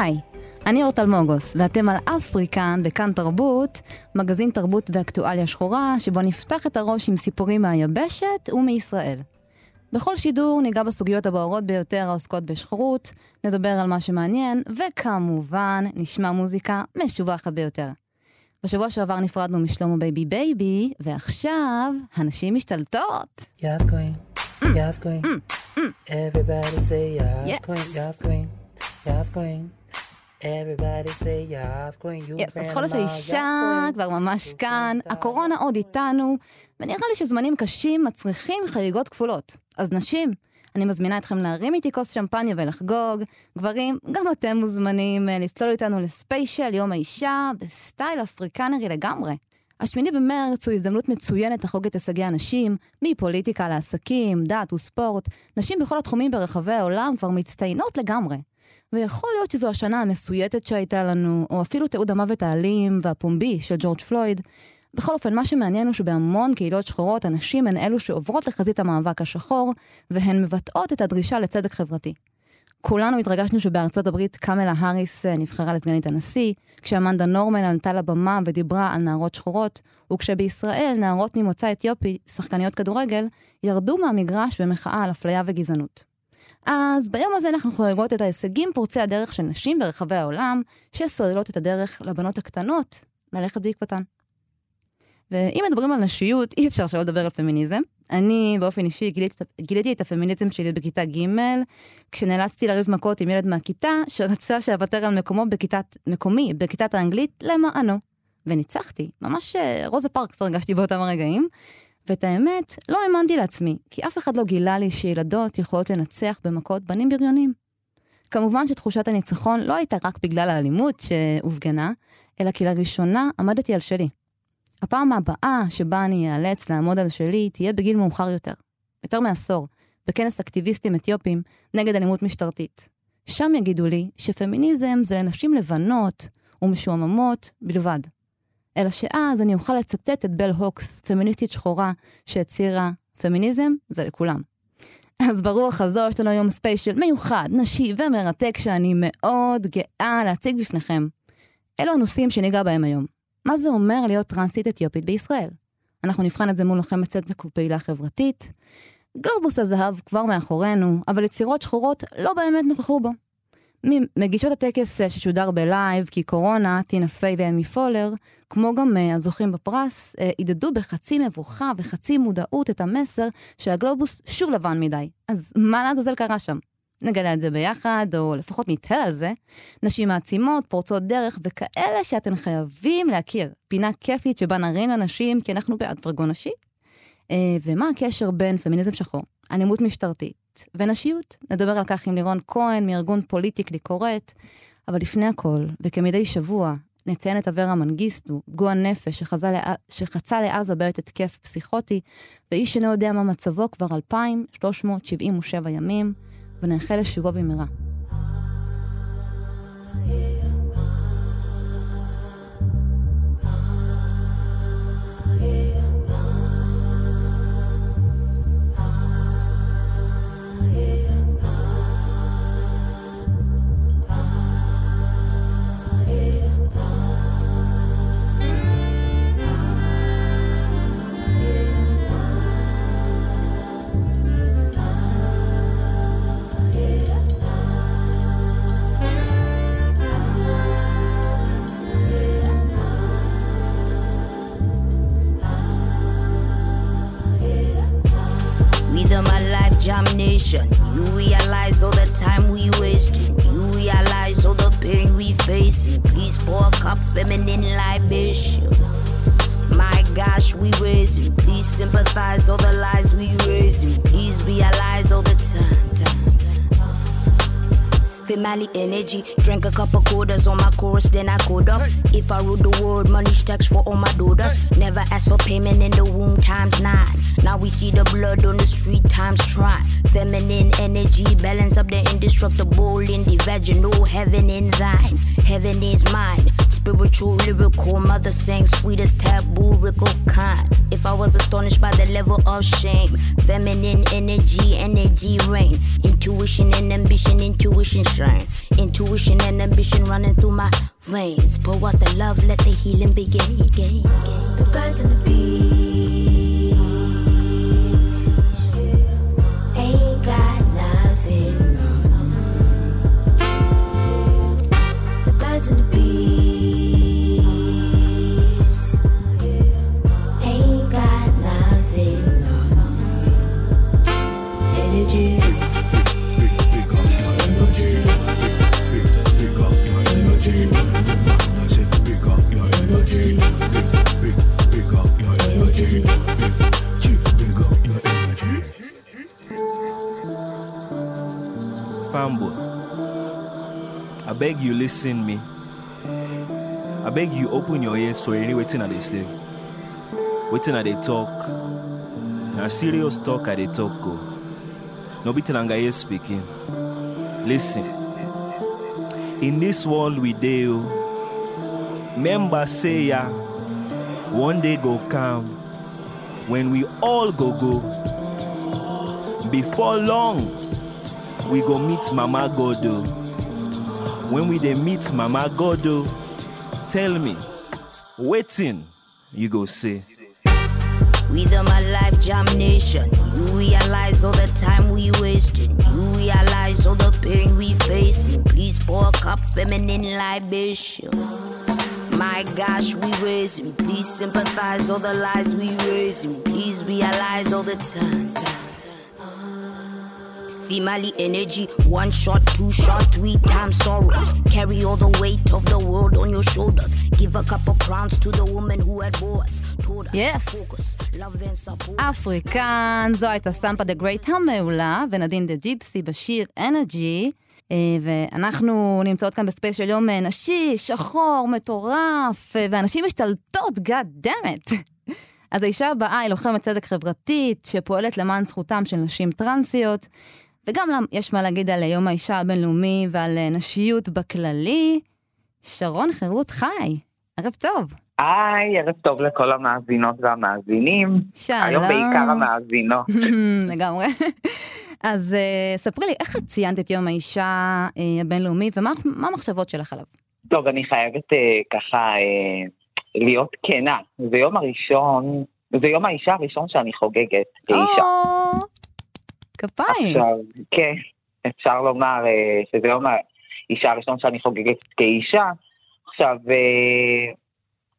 היי, אני אורטל מוגוס, ואתם על אפריקן בכאן תרבות, מגזין תרבות ואקטואליה שחורה, שבו נפתח את הראש עם סיפורים מהיבשת ומישראל. בכל שידור ניגע בסוגיות הבוערות ביותר העוסקות בשחרות, נדבר על מה שמעניין, וכמובן נשמע מוזיקה משובחת ביותר. בשבוע שעבר נפרדנו משלמה בייבי בייבי, ועכשיו הנשים משתלטות. יאס קווין, יאס קווין, everybody say יאס קווין, יאס קווין, יאס קווין. Everybody say yes, going you yes, אז חודש האישה כבר ממש כאן, הקורונה עוד איתנו, ונראה לי שזמנים קשים מצריכים חגיגות כפולות. אז נשים, אני מזמינה אתכם להרים איתי כוס שמפניה ולחגוג. גברים, גם אתם מוזמנים לצלול איתנו לספיישל יום האישה, בסטייל אפריקנרי לגמרי. השמיני במרץ הוא הזדמנות מצוינת לחוג את הישגי הנשים, מפוליטיקה לעסקים, דת וספורט. נשים בכל התחומים ברחבי העולם כבר מצטיינות לגמרי. ויכול להיות שזו השנה המסויטת שהייתה לנו, או אפילו תיעוד המוות האלים והפומבי של ג'ורג' פלויד. בכל אופן, מה שמעניין הוא שבהמון קהילות שחורות, הנשים הן אלו שעוברות לחזית המאבק השחור, והן מבטאות את הדרישה לצדק חברתי. כולנו התרגשנו שבארצות הברית קמלה הריס נבחרה לסגנית הנשיא, כשאמנדה נורמן עלתה לבמה ודיברה על נערות שחורות, וכשבישראל נערות ממוצא אתיופי, שחקניות כדורגל, ירדו מהמגרש במחאה על אפליה וגזענות. אז ביום הזה אנחנו חוגגות את ההישגים פורצי הדרך של נשים ברחבי העולם, שסוללות את הדרך לבנות הקטנות, ללכת בעקבותן. ואם מדברים על נשיות, אי אפשר שלא לדבר על פמיניזם. אני באופן אישי גיליתי את הפמיניזם שלי בכיתה ג' כשנאלצתי לריב מכות עם ילד מהכיתה שרצה שאוותר על מקומו בכיתת האנגלית למענו. וניצחתי, ממש רוזה פארקס הרגשתי באותם הרגעים. ואת האמת, לא האמנתי לעצמי, כי אף אחד לא גילה לי שילדות יכולות לנצח במכות בנים בריונים. כמובן שתחושת הניצחון לא הייתה רק בגלל האלימות שהופגנה, אלא כי לראשונה עמדתי על שלי. הפעם הבאה שבה אני אאלץ לעמוד על שלי תהיה בגיל מאוחר יותר. יותר מעשור, בכנס אקטיביסטים אתיופים נגד אלימות משטרתית. שם יגידו לי שפמיניזם זה לנשים לבנות ומשועממות בלבד. אלא שאז אני אוכל לצטט את בל הוקס, פמיניסטית שחורה, שהצהירה, פמיניזם זה לכולם. אז ברוח הזו יש לנו היום ספיישל מיוחד, נשי ומרתק, שאני מאוד גאה להציג בפניכם. אלו הנושאים שניגע בהם היום. מה זה אומר להיות טרנסית אתיופית בישראל? אנחנו נבחן את זה מול לוחמת צדק ופעילה חברתית. גלובוס הזהב כבר מאחורינו, אבל יצירות שחורות לא באמת נוכחו בו. מגישות הטקס ששודר בלייב, כי קורונה, טינה פי ואמי פולר, כמו גם הזוכים בפרס, ידדו בחצי מבוכה וחצי מודעות את המסר שהגלובוס שוב לבן מדי. אז מה לעזאזל קרה שם? נגלה את זה ביחד, או לפחות נתהה על זה. נשים מעצימות, פורצות דרך, וכאלה שאתן חייבים להכיר. פינה כיפית שבה נרים לנשים, כי אנחנו בעד פרגון נשי. ומה הקשר בין פמיניזם שחור, אלימות משטרתית, ונשיות. נדבר על כך עם לירון כהן מארגון פוליטיק לקוראת, אבל לפני הכל, וכמדי שבוע, נציין את אברה מנגיסטו, פגוע נפש שחצה לעז הבית התקף פסיכוטי, ואיש שאינו יודע מה מצבו כבר 2,377 ימים, ונאחל לשובו במהרה. Domination. You realize all the time we wasting. You realize all the pain we facing. Please pour a cup feminine libation. My gosh, we raising. Please sympathize all the lies we raising. Please realize all the time. Family energy. Drank a cup of quarters on my chorus, then I code up. Hey. If I rule the world, money stacks for all my daughters. Hey. Never ask for payment in the womb x9. Now we see the blood on the street times try. Feminine energy, balance up the indestructible in the vaginal. Heaven in thine, heaven is mine. spiritual, lyrical, mother sang sweetest taboo, rickle kind. If I was astonished by the level of shame, feminine energy, energy reign, intuition and ambition, intuition shine, intuition and ambition running through my veins. Pour out the love, let the healing begin. The birds and the bees ain't got nothing on. The birds and the bees ain't got nothing on. Energy. Fanboy, I beg you listen me. I beg you open your ears for any waiting that they say. Waiting that they talk. Now serious talk at they talk go. No bitin anga here speaking. Listen. In this world we deal. Member say ya. One day go come. When we all go. Before long. We go meet Mama Godo. When we dey meet Mama Godo, tell me, waiting, you go say. We the my life jam nation. You realize all the time we wasting. You realize all the pain we facing. Please pour a cup feminine libation. My gosh, we raising. Please sympathize all the lies we raising. Please realize all the time. Female energy, one shot, two shot, three times sorrows. Carry all the weight of the world on your shoulders. Give a cup of crowns to the woman who had bore us. Yes. אפריקן, זו הייתה סאמפה דה גרייט המעולה, ונדין דה ג'יפסי בשיר אנרג'י. ואנחנו נמצאות כאן בספיישל יום נשי, שחור, מטורף, ואנשים משתלטות, God damn it. אז האישה הבאה היא לוחמת צדק חברתית, שפועלת למען זכותם של נשים טרנסיות, וגם יש מה להגיד על יום האישה הבינלאומי ועל נשיות בכללי. שרון חירות, חי, ערב טוב. היי, ערב טוב לכל המאזינות והמאזינים. שלום. היום בעיקר המאזינות. לגמרי. אז ספרי לי, איך את ציינת את יום האישה הבינלאומי, ומה המחשבות שלך עליו? טוב, אני חייבת ככה להיות כנה. זה יום הראשון, זה יום האישה הראשון שאני חוגגת כאישה. כפיים. עכשיו, כן, אפשר לומר שזה יום האישה הראשון שאני חוגגת כאישה. עכשיו,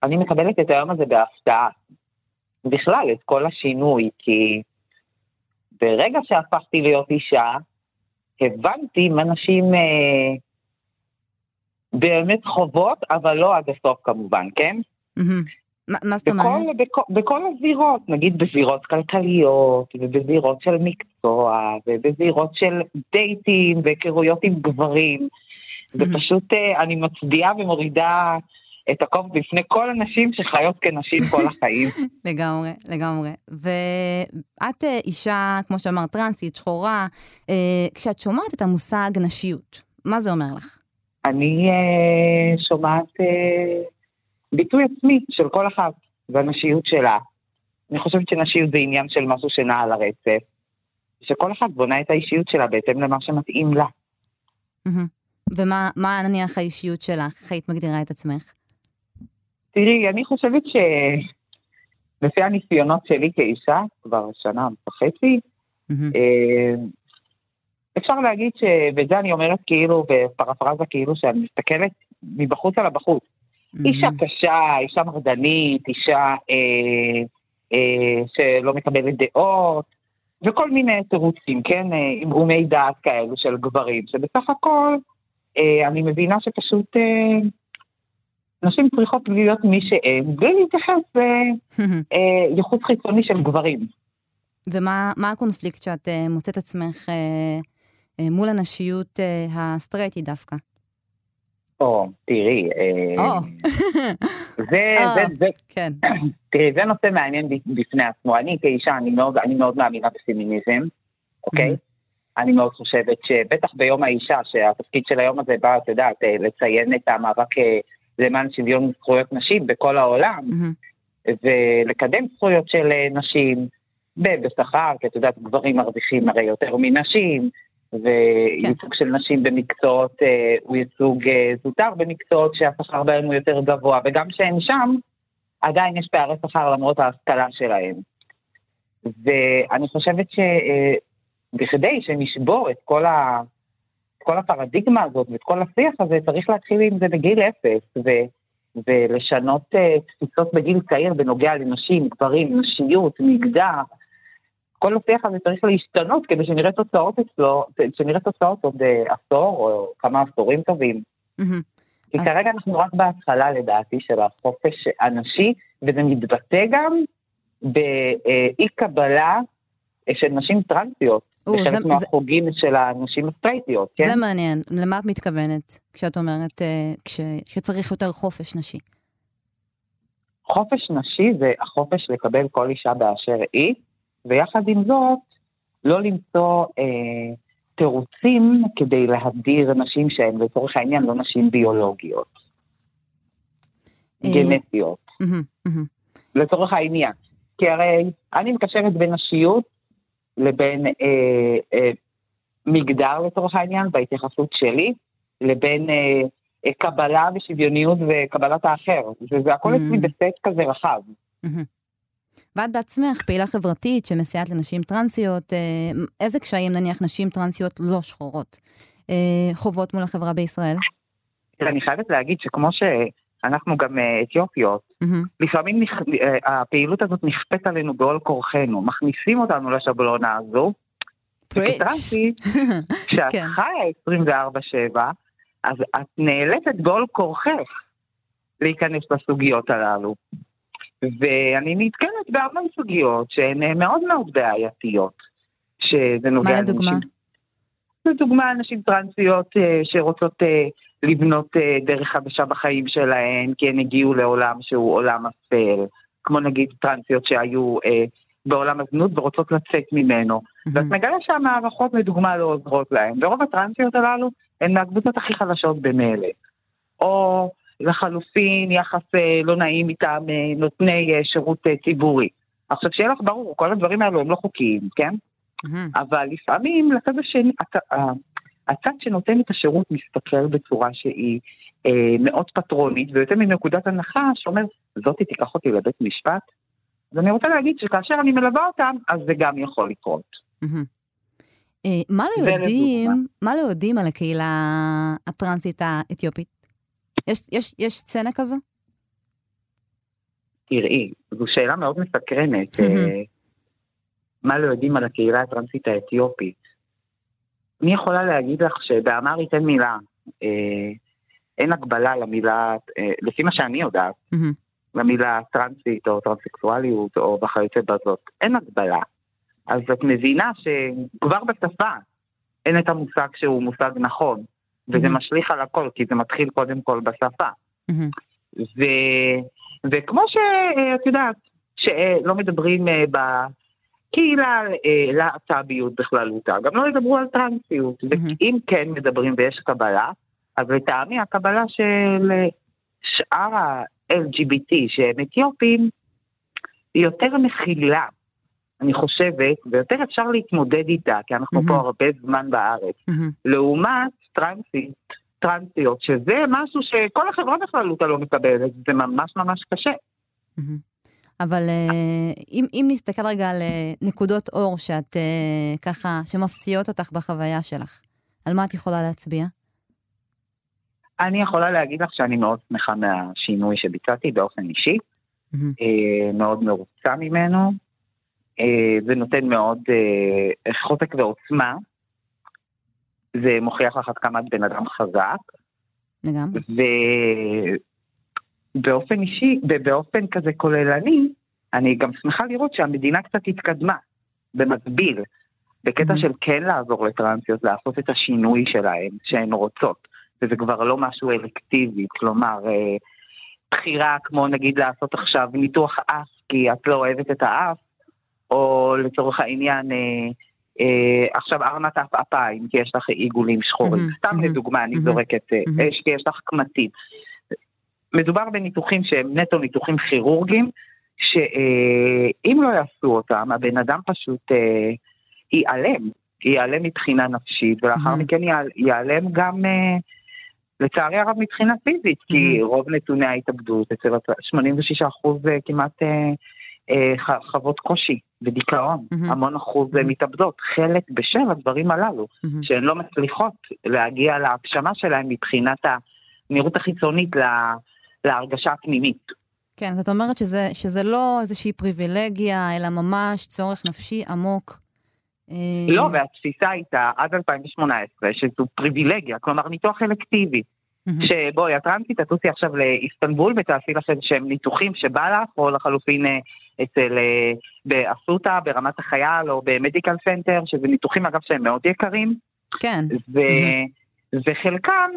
אני מקבלת את היום הזה בהפתעה. בכלל, את כל השינוי, כי ברגע שהפכתי להיות אישה, הבנתי מה נשים באמת חובות, אבל לא עד הסוף כמובן, כן? מה זאת אומרת? בכל הזירות, נגיד בזירות כלכליות, ובזירות של מקצוע, ובזירות של דייטים, והיכרויות עם גברים, ופשוט אני מצדיעה ומורידה את הכובע בפני כל הנשים שחיות כנשים כל החיים. לגמרי, לגמרי. ואת אישה, כמו שאמרת, טרנסית, שחורה, כשאת שומעת את המושג נשיות, מה זה אומר לך? אני שומעת ביטוי עצמי של כל אחת והנשיות שלה. אני חושבת שנשיות זה עניין של משהו שנע על הרצף, שכל אחת בונה את האישיות שלה בהתאם למה שמתאים לה. ומה נניח האישיות שלך? איך היית מגדירה את עצמך? תראי, אני חושבת שלפי הניסיונות שלי כאישה, כבר שנה וחצי, אפשר להגיד שבזה אני אומרת כאילו, בפרפרזה כאילו, שאני מסתכלת מבחוץ על הבחוץ. אישה קשה, אישה מרדנית, אישה שלא מקבלת דעות, וכל מיני תירוצים, כן? עם רומי דעת כאלו של גברים, שבסך הכל אני מבינה שפשוט נשים צריכות להיות מי שהן, בלי להתייחס ייחוס חיצוני של גברים. ומה הקונפליקט שאת מוצאת עצמך מול הנשיות הסטרייטית דווקא? תראי, זה נושא מעניין בפני עצמו. אני כאישה, אני מאוד מאמינה בפמיניזם, אוקיי? אני מאוד חושבת שבטח ביום האישה, שהתפקיד של היום הזה בא, את יודעת, לציין את המאבק למען שוויון זכויות נשים בכל העולם, ולקדם זכויות של נשים בשכר, כי את יודעת, גברים מרוויחים הרי יותר מנשים, וייצוג של נשים במקצועות הוא ייצוג זוטר במקצועות שהשכר בהם הוא יותר גבוה, וגם שהם שם, עדיין יש פערי שכר למרות ההשכלה שלהם. ואני חושבת שבכדי שנשבור את כל הפרדיגמה הזאת ואת כל השיח הזה, צריך להתחיל עם זה בגיל אפס, ולשנות תפיסות בגיל צעיר בנוגע לנשים, גברים, נשיות, מגדר. כל השיח הזה צריך להשתנות כדי שנראה תוצאות אצלו, שנראה תוצאות עוד עשור או כמה עשורים טובים. כי כרגע אנחנו רק בהתחלה לדעתי של החופש הנשי, וזה מתבטא גם באי קבלה של נשים טרנסיות, ושל מהחוגים של הנשים הסטרייטיות. כן? זה מעניין, למה את מתכוונת כשאת אומרת שצריך יותר חופש נשי? חופש נשי זה החופש לקבל כל אישה באשר היא, ויחד עם זאת לא למצוא תירוצים כדי להדיר נשים שהן לצורך העניין לא נשים ביולוגיות, גנטיות. לצורך העניין. כי הרי אני מקשרת בין נשיות לבין מגדר לצורך העניין, בהתייחסות שלי, לבין קבלה ושוויוניות וקבלת האחר. וזה הכל אצלי בסט כזה רחב. ואת בעצמך, פעילה חברתית שמסייעת לנשים טרנסיות, איזה קשיים נניח נשים טרנסיות לא שחורות חובות מול החברה בישראל? אני חייבת להגיד שכמו שאנחנו גם אתיופיות, לפעמים הפעילות הזאת נכפת עלינו בעול כורחנו, מכניסים אותנו לשבלונה הזו, וכטרנסית, שאת חיה 24/7, אז את נאלצת בעול כורחך להיכנס לסוגיות הללו. ואני נתקנת בהרבה סוגיות שהן מאוד מאוד בעייתיות. שזה נוגע מה לדוגמה? לדוגמה, אנשים טרנסיות שרוצות לבנות דרך חדשה בחיים שלהן, כי הן הגיעו לעולם שהוא עולם אפל, כמו נגיד טרנסיות שהיו בעולם הזנות ורוצות לצאת ממנו. ואת מגלה שהמערכות לדוגמה לא עוזרות להן. ורוב הטרנסיות הללו הן מהקבוצות הכי חלשות במילא. או לחלופין, יחס לא נעים איתם נותני שירות ציבורי. עכשיו שיהיה לך ברור, כל הדברים האלו הם לא חוקיים, כן? אבל לפעמים לצד השני, הצד שנותן את השירות מסתכל בצורה שהיא מאוד פטרונית, ויותר מנקודת הנחה שאומר, זאת תיקח אותי לבית משפט. אז אני רוצה להגיד שכאשר אני מלווה אותם, אז זה גם יכול לקרות. מה לא יודעים על הקהילה הטרנסית האתיופית? יש סצנה כזו? תראי, זו שאלה מאוד מסקרנת. מה לא יודעים על הקהילה הטרנסית האתיופית? מי יכולה להגיד לך שבאמרית אין מילה, אין הגבלה למילה, לפי מה שאני יודעת, למילה טרנסית או טרנסקסואליות או בחייצת בזאת, אין הגבלה. אז את מבינה שכבר בשפה אין את המושג שהוא מושג נכון. וזה משליך על הכל, כי זה מתחיל קודם כל בשפה. וכמו שאת יודעת, שלא מדברים בקהילה להט"ביות בכללותה, גם לא ידברו על טרנסיות, ואם כן מדברים ויש קבלה, אז לטעמי הקבלה של שאר ה-LGBT שהם אתיופים, היא יותר מכילה, אני חושבת, ויותר אפשר להתמודד איתה, כי אנחנו פה הרבה זמן בארץ. לעומת טרנסיות, שזה משהו שכל החברה בכללותה לא מקבלת, זה ממש ממש קשה. אבל אם נסתכל רגע על נקודות אור שאת ככה, שמפציעות אותך בחוויה שלך, על מה את יכולה להצביע? אני יכולה להגיד לך שאני מאוד שמחה מהשינוי שביצעתי באופן אישי, מאוד מרוצה ממנו, זה נותן מאוד חותק ועוצמה, זה מוכיח לך עד כמה בן אדם חזק. לגמרי. ובאופן אישי, ובאופן כזה כוללני, אני גם שמחה לראות שהמדינה קצת התקדמה, במקביל, בקטע של כן לעזור לטרנסיות, לעשות את השינוי שלהן, שהן רוצות. וזה כבר לא משהו אלקטיבי, כלומר, בחירה כמו נגיד לעשות עכשיו ניתוח אף, כי את לא אוהבת את האף, או לצורך העניין, עכשיו ארנת אפיים, כי יש לך עיגולים שחורים. סתם לדוגמה, אני זורקת, כי יש לך קמטים. מדובר בניתוחים שהם נטו ניתוחים כירורגיים, שאם לא יעשו אותם, הבן אדם פשוט ייעלם מבחינה נפשית, ולאחר מכן ייעלם גם לצערי הרב מבחינה פיזית, כי רוב נתוני ההתאבדות, אצל 86% כמעט חוות קושי ודיכאון, המון אחוז מתאבדות, חלק בשם הדברים הללו, שהן לא מצליחות להגיע להגשמה שלהם מבחינת הנראות החיצונית להרגשה הפנימית. כן, זאת אומרת שזה לא איזושהי פריבילגיה, אלא ממש צורך נפשי עמוק. לא, והתפיסה הייתה עד 2018, שזו פריבילגיה, כלומר ניתוח אלקטיבי, שבו הטרנסית, תטוסי עכשיו לאיסטנבול ותעשי לכם שהם ניתוחים שבא לך, או לחלופין באסותא, ברמת החייל, או במדיקל סנטר, שזה ניתוחים אגב שהם מאוד יקרים. כן. וחלקם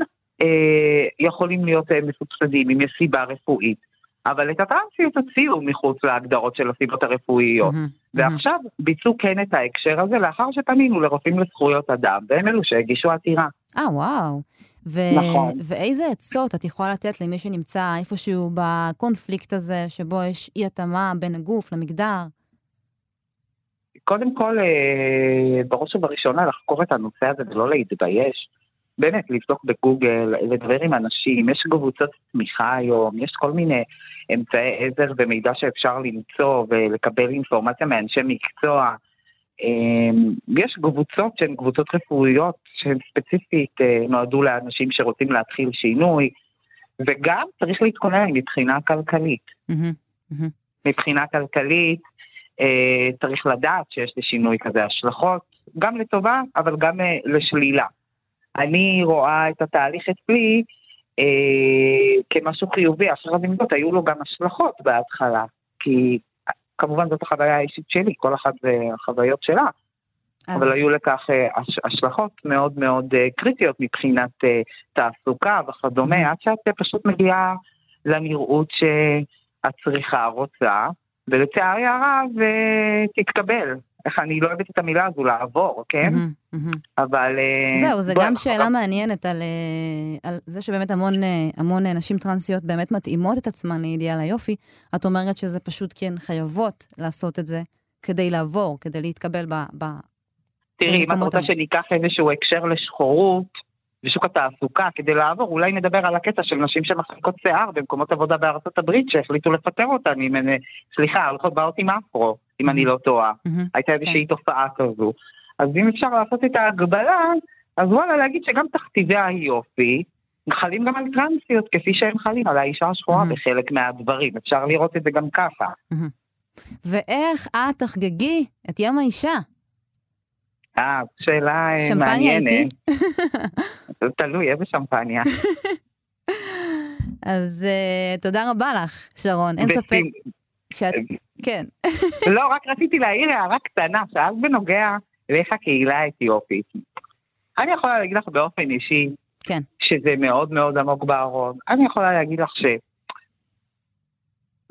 יכולים להיות מסובסדים, אם יש סיבה רפואית. אבל את הטרנסיות הוציאו מחוץ להגדרות של הסיבות הרפואיות. ועכשיו ביצעו כן את ההקשר הזה, לאחר שפנינו לרופאים לזכויות אדם, והם אלו שהגישו עתירה. וואו. נכון. ואיזה עצות את יכולה לתת למי שנמצא איפשהו בקונפליקט הזה, שבו יש אי התאמה בין הגוף למגדר? קודם כל, בראש ובראשונה, לחקור את הנושא הזה ולא להתבייש. באמת, לבדוק בגוגל, לדבר עם אנשים, יש קבוצות תמיכה היום, יש כל מיני אמצעי עזר ומידע שאפשר למצוא ולקבל אינפורמציה מאנשי מקצוע. יש קבוצות שהן קבוצות רפואיות, שהן ספציפית נועדו לאנשים שרוצים להתחיל שינוי, וגם צריך להתכונן מבחינה כלכלית. מבחינה כלכלית, צריך לדעת שיש לשינוי כזה השלכות, גם לטובה, אבל גם לשלילה. אני רואה את התהליך אצלי כמשהו חיובי, אחרי זאת היו לו גם השלכות בהתחלה, כי כמובן זאת החוויה האישית שלי, כל אחת והחוויות שלה, אבל היו לכך השלכות מאוד מאוד קריטיות מבחינת תעסוקה וכדומה, עד שאת פשוט מגיעה לנראות שהצריכה רוצה, ולצערי הרב תתקבל. איך אני לא אוהבת את המילה הזו, לעבור, כן? אבל... זהו, זה גם שאלה מעניינת על זה שבאמת המון נשים טרנסיות באמת מתאימות את עצמן לאידיאל היופי. את אומרת שזה פשוט כן חייבות לעשות את זה כדי לעבור, כדי להתקבל ב... תראי, אם את רוצה שניקח איזשהו הקשר לשחורות בשוק התעסוקה כדי לעבור, אולי נדבר על הקטע של נשים שמחלקות שיער במקומות עבודה בארצות הברית שהחליטו לפטר אותן, סליחה, הולכות באות עם אפרו, אם אני לא טועה. הייתה איזושהי תופעה כזו. אז אם אפשר לעשות את ההגבלה, אז וואלה, להגיד שגם תכתיבי היופי, חלים גם על טרנסיות, כפי שהם חלים על האישה השחורה בחלק מהדברים. אפשר לראות את זה גם ככה. ואיך את תחגגי את יום האישה? שאלה מעניינת. תלוי, איזה שמפניה. אז תודה רבה לך, שרון. אין ספק שאת... כן. לא, רק רציתי להעיר הערה קטנה, שאז בנוגע לך הקהילה האתיופית. אני יכולה להגיד לך באופן אישי, שזה מאוד מאוד עמוק בארון. אני יכולה להגיד לך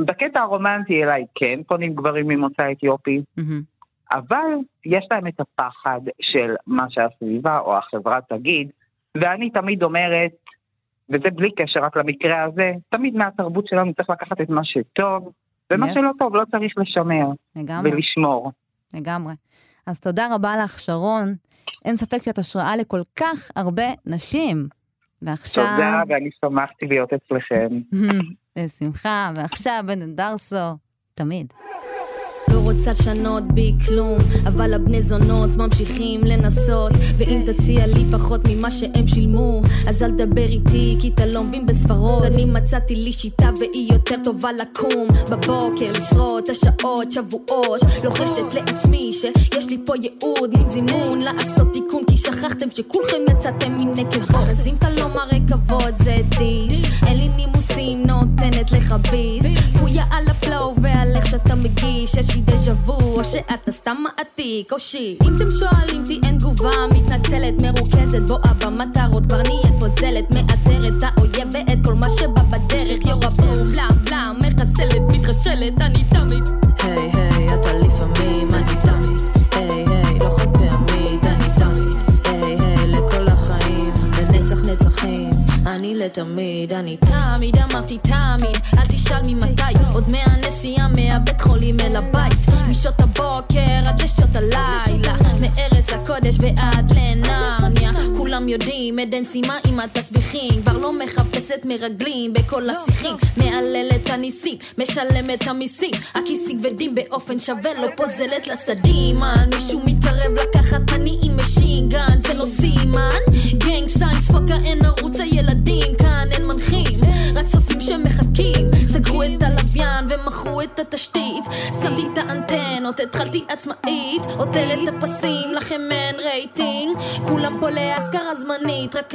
שבקטע הרומנטי אליי כן, פונים גברים ממוצא אתיופי, אבל יש להם את הפחד של מה שהסביבה או החברה תגיד, ואני תמיד אומרת, וזה בלי קשר רק למקרה הזה, תמיד מהתרבות שלנו צריך לקחת את מה שטוב, ומה שלא טוב לא צריך לשמר ולשמור. לגמרי. אז תודה רבה לך, שרון. אין ספק שאת השראה לכל כך הרבה נשים. ועכשיו... תודה, ואני שמחתי להיות אצלכם. שמחה, ועכשיו בן דרסו, תמיד. לא רוצה לשנות בי כלום, אבל הבני זונות ממשיכים לנסות, ואם תציע לי פחות ממה שהם שילמו, אז אל דבר איתי כי אתה לא מבין בספרות. אני מצאתי לי שיטה והיא יותר טובה, לקום בבוקר, לשרוד השעות, שבועות, לוחשת לעצמי שיש לי פה ייעוד, מזימון לעשות תיקון, כי שכחתם שכולכם יצאתם מנקבות. אז אם אתה לא מראה כבוד זה דיס, אין לי נימוסים, נותנת לך ביס, פויה על הפלאו ועל איך שאתה מגיש, יש לי דז'ה וו, או שאתה סתם מעתיק, או שי. אם אתם שואלים אותי אין תגובה, מתנצלת, מרוכזת, בואה במטרות, כבר נהיית פוזלת, מאתרת את האויב ואת כל מה שבא בדרך, יורה בולה, בלה, מחסלת, מתרשלת, אני תמיד. היי, היי, אתה לפעמים, אני תמיד. היי, היי, לא חד פעמית, אני תמיד. היי, היי, לכל החיים, לנצח נצחים, אני זה תמיד, אני תמיד אמרתי תמיד, אל תשאל ממתי, עוד מהנסיעה מהבית חולים אל הבית, משעות הבוקר עד לשעות הלילה, מארץ הקודש ועד לנרניה, כולם יודעים, עדן סימה עם התסביכים, כבר לא מחפשת מרגלים בכל השיחים, מעללת הניסים, משלמת המיסים, הכיסים כבדים באופן שווה, לא פוזלת לצדדים, מישהו מתקרב לקחת אני עם משינגן, שלא סימן, גנג סיינס פוקה אין ערוץ הילדים, כאן אין מנחים, רק צופים שמחכים, סגרו את הלוויין ומחרו את התשתית, שמתי את האנטנות, התחלתי עצמאית, עותרת הפסים, לכם אין רייטינג, כולם פה להזכרה זמנית, רק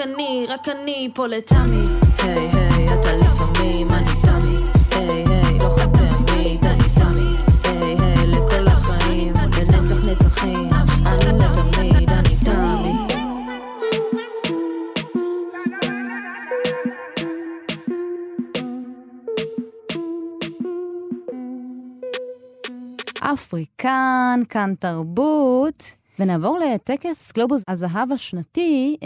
אני פה לתמיד. היי היי, אתה לפעמים, אני תמיד, היי היי, לא חד פעמית, אני תמיד, היי היי, לכל החיים, לנצח נצחים, אני לתמיד, אני תמיד. אפריקן, כאן תרבות, ונעבור לטקס גלובוס הזהב השנתי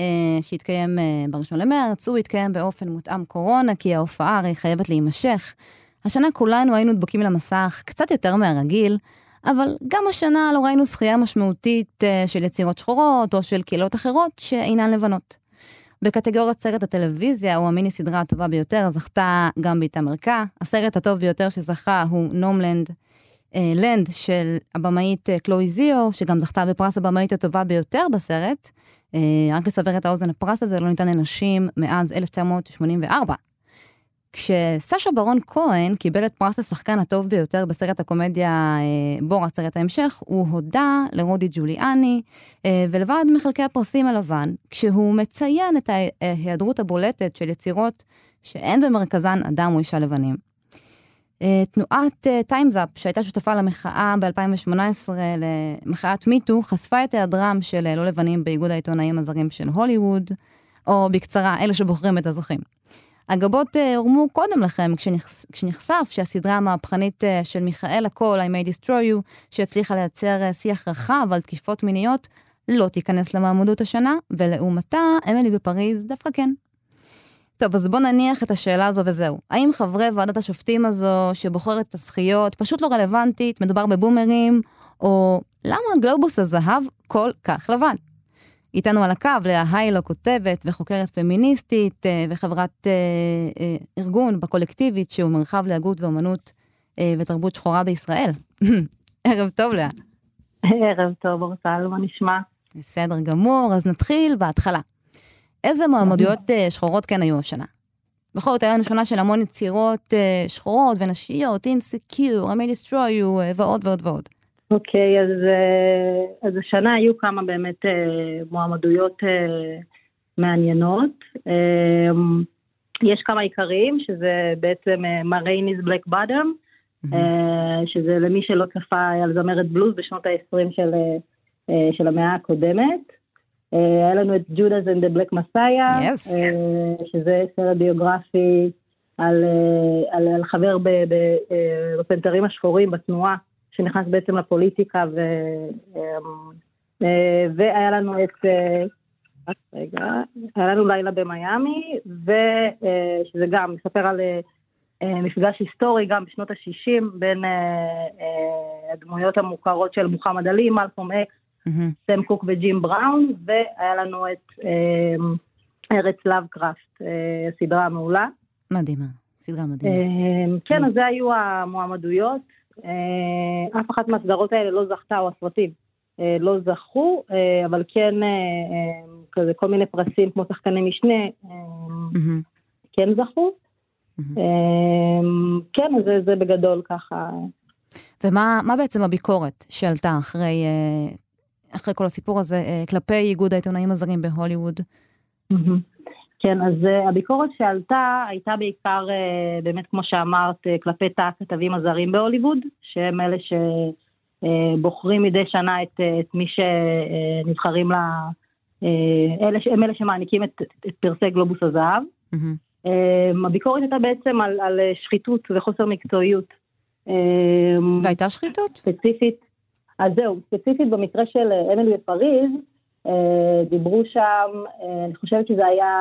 שהתקיים בראשון למרץ, הוא התקיים באופן מותאם קורונה, כי ההופעה הרי חייבת להימשך. השנה כולנו היינו דבוקים למסך קצת יותר מהרגיל, אבל גם השנה לא ראינו זכייה משמעותית של יצירות שחורות או של קהילות אחרות שאינן לבנות. בקטגוריית סרט הטלוויזיה, או המיני סדרה הטובה ביותר, זכתה גם באמריקה. הסרט הטוב ביותר שזכה הוא נומלנד, לנד של הבמאית קלוי זיו, שגם זכתה בפרס הבמאית הטובה ביותר בסרט. רק לסבר את האוזן, הפרס הזה לא ניתן לנשים מאז 1984. כשסשה ברון כהן קיבל את פרס השחקן הטוב ביותר בסרט הקומדיה בורת סרט ההמשך, הוא הודה לרודי ג'וליאני, ולבד מחלקי הפרסים הלבן, כשהוא מציין את ההיעדרות הבולטת של יצירות שאין במרכזן אדם או אישה לבנים. תנועת טיימזאפ שהייתה שותפה למחאה ב-2018 למחאת מיטו, חשפה את היעדרם של לא לבנים באיגוד העיתונאים הזרים של הוליווד, או בקצרה אלה שבוחרים את הזוכים. הגבות הורמו קודם לכם כשנחשף שהסדרה המהפכנית של מיכאל הכל, I May Destroy You, שהצליחה לייצר שיח רחב על תקיפות מיניות, לא תיכנס למעמודות השנה, ולעומתה אמילי בפריז דווקא כן. טוב, אז בוא נניח את השאלה הזו וזהו. האם חברי ועדת השופטים הזו שבוחרת את הזכיות פשוט לא רלוונטית, מדובר בבומרים, או למה הגלובוס הזהב כל כך לבן? איתנו על הקו, להי לא כותבת וחוקרת פמיניסטית וחברת ארגון בקולקטיבית שהוא מרחב להגות ואומנות ותרבות שחורה בישראל. ערב טוב לה. ערב טוב, אורטל, מה נשמע? בסדר גמור, אז נתחיל בהתחלה. איזה מועמדויות שחורות כן היו השנה? בכל זאת, הייתה שנה של המון יצירות שחורות ונשיות, Insecure, I May Destroy You, ועוד ועוד ועוד. אוקיי, אז השנה היו כמה באמת מועמדויות מעניינות. יש כמה עיקריים, שזה בעצם מרייניז בלק באדם, שזה למי שלא צפה על זמרת בלוז בשנות ה-20 של המאה הקודמת. היה לנו את Judas and the Black Messiah, yes. שזה סרט ביוגרפי על חבר בפנתרים השחורים בתנועה, שנכנס בעצם לפוליטיקה, והיה לנו את, רגע, היה לנו לילה במייאמי, שזה גם מספר על מפגש היסטורי גם בשנות ה-60, בין הדמויות המוכרות של מוחמד עלי, מלקום אקס, סם קוק וג'ים בראון, והיה לנו את ארץ לאבקראפט, סדרה מעולה. מדהימה, סדרה מדהימה. כן, אז זה היו המועמדויות. אף אחת מהסדרות האלה לא זכתה, או הסרטים לא זכו, אבל כן, כזה כל מיני פרסים כמו שחקני משנה, כן זכו. כן, אז זה בגדול ככה. ומה בעצם הביקורת שעלתה אחרי כל הסיפור הזה, כלפי איגוד העיתונאים הזרים בהוליווד? כן, אז הביקורת שעלתה, הייתה בעיקר, באמת כמו שאמרת, כלפי תא הכתבים הזרים בהוליווד, שהם אלה שבוחרים מדי שנה את מי שנבחרים הם אלה שמעניקים את פרסי גלובוס הזהב. הביקורת הייתה בעצם על שחיתות וחוסר מקצועיות. והייתה שחיתות? ספציפית. אז זהו, ספציפית במקרה של אמילי בפריז, דיברו שם, אני חושבת שזה היה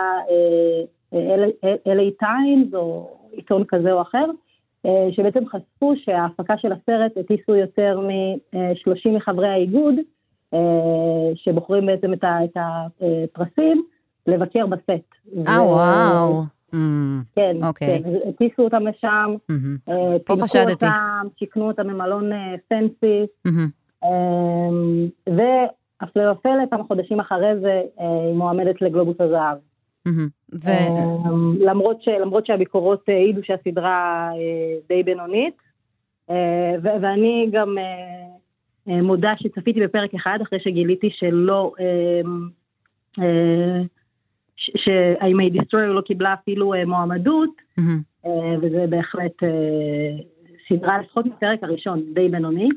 LA Times או עיתון כזה או אחר, שבעצם חשפו שההפקה של הסרט הטיסו יותר מ-30 מחברי האיגוד, שבוחרים בעצם את הפרסים, לבקר בסט. וואו. כן, הטיסו אותם לשם, פינקו אותם, שיקנו אותם ממלון פנסי, ואף לא יופל את החודשים אחרי זה, היא מועמדת לגלובוס הזהב. למרות שהביקורות העידו שהסדרה די בינונית, ואני גם מודה שצפיתי בפרק אחד אחרי שגיליתי שלא שהאם היא דיסטרויר לא קיבלה אפילו מועמדות, וזה בהחלט סדרה לפחות מפרק הראשון די בינונית.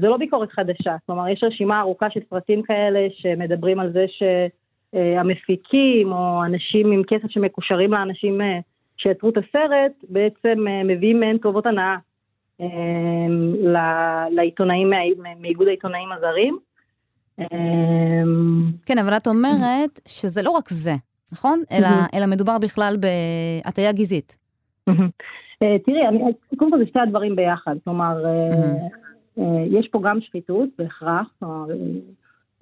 זה לא ביקורת חדשה, כלומר יש רשימה ארוכה של פרטים כאלה שמדברים על זה ש המפיקים או אנשים עם כסף שמקושרים לאנשים שיצרו את הסרט, בעצם מביאים מהן טובות הנאה לעיתונאים, מאיגוד העיתונאים הזרים. כן, אבל את אומרת שזה לא רק זה, נכון? אלא מדובר בכלל בהטיה גזעית. תראי, קודם כל זה שתי הדברים ביחד, כלומר, יש פה גם שחיתות, בהכרח,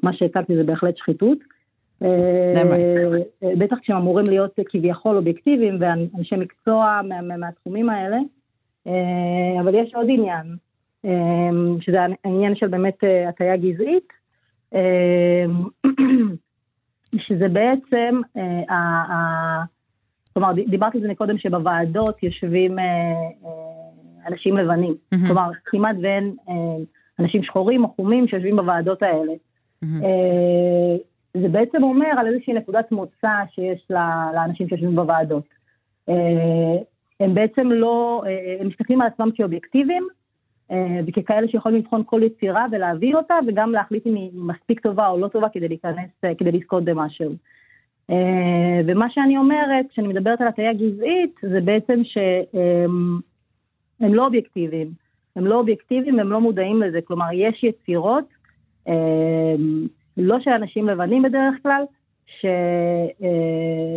מה שהצגתי זה בהחלט שחיתות, בטח כשהם אמורים להיות כביכול אובייקטיביים ואנשי מקצוע מהתחומים האלה, אבל יש עוד עניין שזה העניין של באמת הטיה גזעית, שזה בעצם, כלומר דיברתי על זה קודם שבוועדות יושבים אנשים לבנים, כלומר כמעט ואין אנשים שחורים או חומים שיושבים בוועדות האלה. זה בעצם אומר על איזושהי נקודת מוצא שיש לאנשים שיושבים בוועדות. הם בעצם לא, הם מסתכלים על עצמם כאובייקטיביים, וככאלה שיכולים לבחון כל יצירה ולהביא אותה, וגם להחליט אם היא מספיק טובה או לא טובה כדי להיכנס, כדי לזכות במשהו. ומה שאני אומרת, כשאני מדברת על הטיה גזעית, זה בעצם שהם לא אובייקטיביים. הם לא אובייקטיביים, הם לא מודעים לזה. כלומר, יש יצירות, לא של אנשים לבנים בדרך כלל,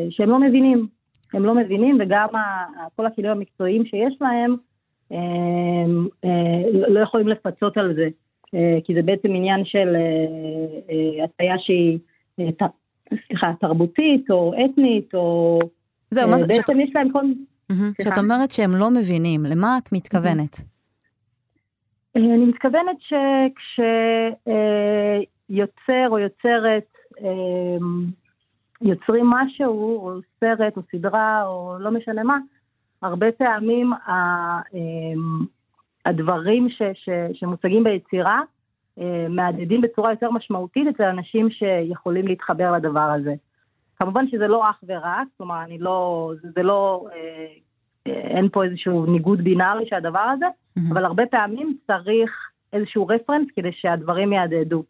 שהם לא מבינים. הם לא מבינים, וגם כל הכלים המקצועיים שיש להם, לא יכולים לפצות על זה. כי זה בעצם עניין של הטיה שהיא תרבותית, או אתנית, או... זהו, מה זה? בעצם יש להם כל... שאת אומרת שהם לא מבינים, למה את מתכוונת? אני מתכוונת שכש... יוצר או יוצרת, יוצרים משהו, או סרט, או סדרה, או לא משנה מה, הרבה פעמים הדברים שמוצגים ביצירה, מעדדים בצורה יותר משמעותית אצל אנשים שיכולים להתחבר לדבר הזה. כמובן שזה לא אך ורק, כלומר, אני לא, זה לא, אין פה איזשהו ניגוד בינארי שהדבר הזה, אבל הרבה פעמים צריך איזשהו רפרנס כדי שהדברים יעדדו.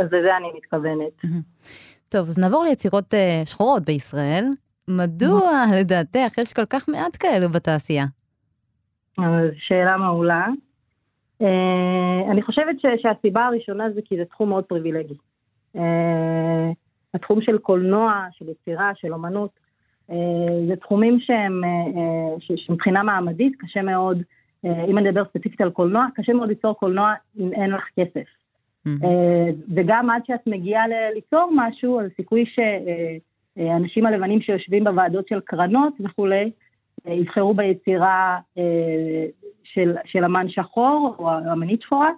אז לזה אני מתכוונת. טוב, אז נעבור ליצירות שחורות בישראל. מדוע לדעתך יש כל כך מעט כאלו בתעשייה? שאלה מעולה. אני חושבת שהסיבה הראשונה זה כי זה תחום מאוד פריבילגי. התחום של קולנוע, של יצירה, של אומנות, זה תחומים שהם שמבחינה מעמדית קשה מאוד, אם אני אדבר ספציפית על קולנוע, קשה מאוד ליצור קולנוע אם אין לך כסף. וגם עד שאת מגיעה ליצור משהו, על סיכוי שאנשים הלבנים שיושבים בוועדות של קרנות וכולי, יבחרו ביצירה של אמן שחור או אמנית שחורה,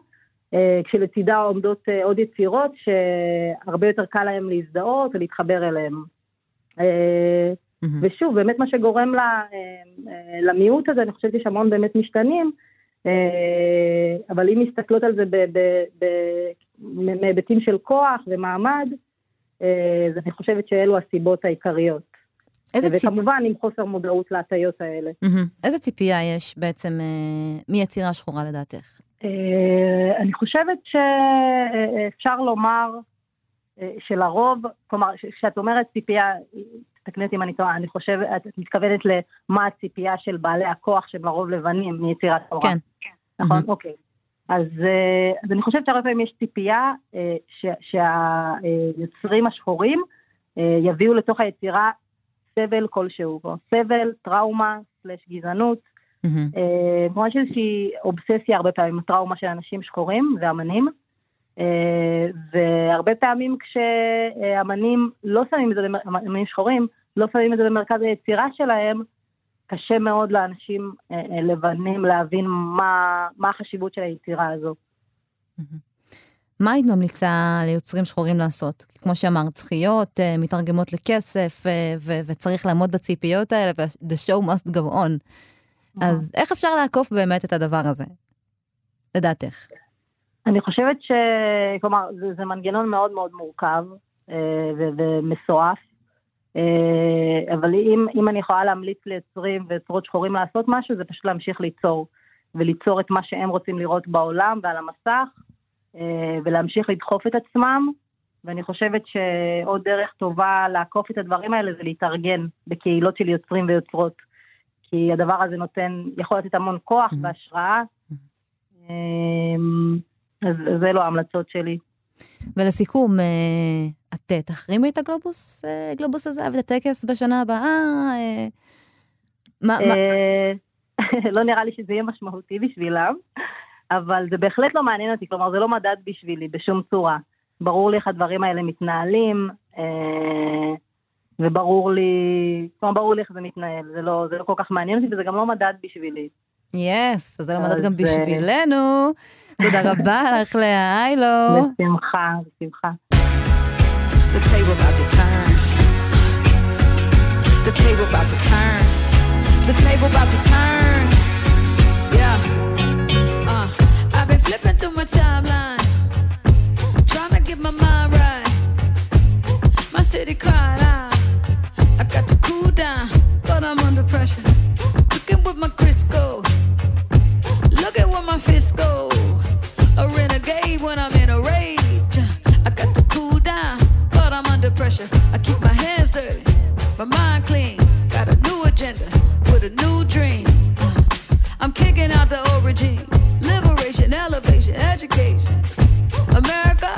כשלצידה עומדות עוד יצירות שהרבה יותר קל להם להזדהות ולהתחבר אליהם. ושוב, באמת מה שגורם למיעוט הזה, אני חושבת שיש המון באמת משתנים, אבל אם מסתכלות על זה בהיבטים של כוח ומעמד, אז אני חושבת שאלו הסיבות העיקריות. וכמובן עם חוסר מודעות להטיות האלה. איזה ציפייה יש בעצם מיצירה שחורה לדעתך? אני חושבת שאפשר לומר שלרוב, כלומר, כשאת אומרת ציפייה, תקנית אם אני טועה, אני חושבת, את מתכוונת למה הציפייה של בעלי הכוח שהם לרוב לבנים מיצירת תורה. כן. נכון? אוקיי. אז אני חושבת שהרבה פעמים יש ציפייה שהיוצרים השחורים יביאו לתוך היצירה סבל כלשהו, סבל, טראומה, גזענות, ממש איזושהי אובססיה הרבה פעמים, טראומה של אנשים שחורים ואמנים, והרבה פעמים כשאמנים לא שמים את זה, אמנים שחורים, לא שמים את זה במרכז היצירה שלהם, קשה מאוד לאנשים לבנים להבין מה החשיבות של היצירה הזו. מה היית ממליצה ליוצרים שחורים לעשות? כמו שאמרת, זכיות, מתרגמות לכסף, וצריך לעמוד בציפיות האלה, the show must go on. אז איך אפשר לעקוף באמת את הדבר הזה? לדעתך. אני חושבת ש... כלומר, זה מנגנון מאוד מאוד מורכב, ומסועף, אבל אם אני יכולה להמליץ ליצרים ויצרות שחורים לעשות משהו, זה פשוט להמשיך ליצור, וליצור את מה שהם רוצים לראות בעולם ועל המסך, ולהמשיך לדחוף את עצמם, ואני חושבת שעוד דרך טובה לעקוף את הדברים האלה, זה להתארגן בקהילות של יוצרים ויוצרות, כי הדבר הזה נותן, יכול לתת המון כוח והשראה, אז זה לא ההמלצות שלי. ולסיכום, את תחרימי את הגלובוס הזה, ואת הטקס בשנה הבאה? לא נראה לי שזה יהיה משמעותי בשבילם, אבל זה בהחלט לא מעניין אותי, כלומר זה לא מדד בשבילי בשום צורה. ברור לי איך הדברים האלה מתנהלים, וברור לי, כלומר ברור לי איך זה מתנהל, זה לא כל כך מעניין אותי, וזה גם לא מדד בשבילי. יס, אז זה לא מדד גם בשבילנו. תודה רבה לך לאה, היי לו. בשמחה, בשמחה. The table about to turn. The table about to turn. The table about to turn. Yeah. I've been flipping through my timeline. Trying to get my mind right. My city cried out. I got to cool down, but I'm under pressure. Looking with my Crisco. Look at what my fist go. A renegade when I'm in a rage. I got to cool down. I'm under pressure. I keep my hands dirty, my mind clean. Got a new agenda with a new dream. I'm kicking out the old regime. Liberation, elevation, education. America,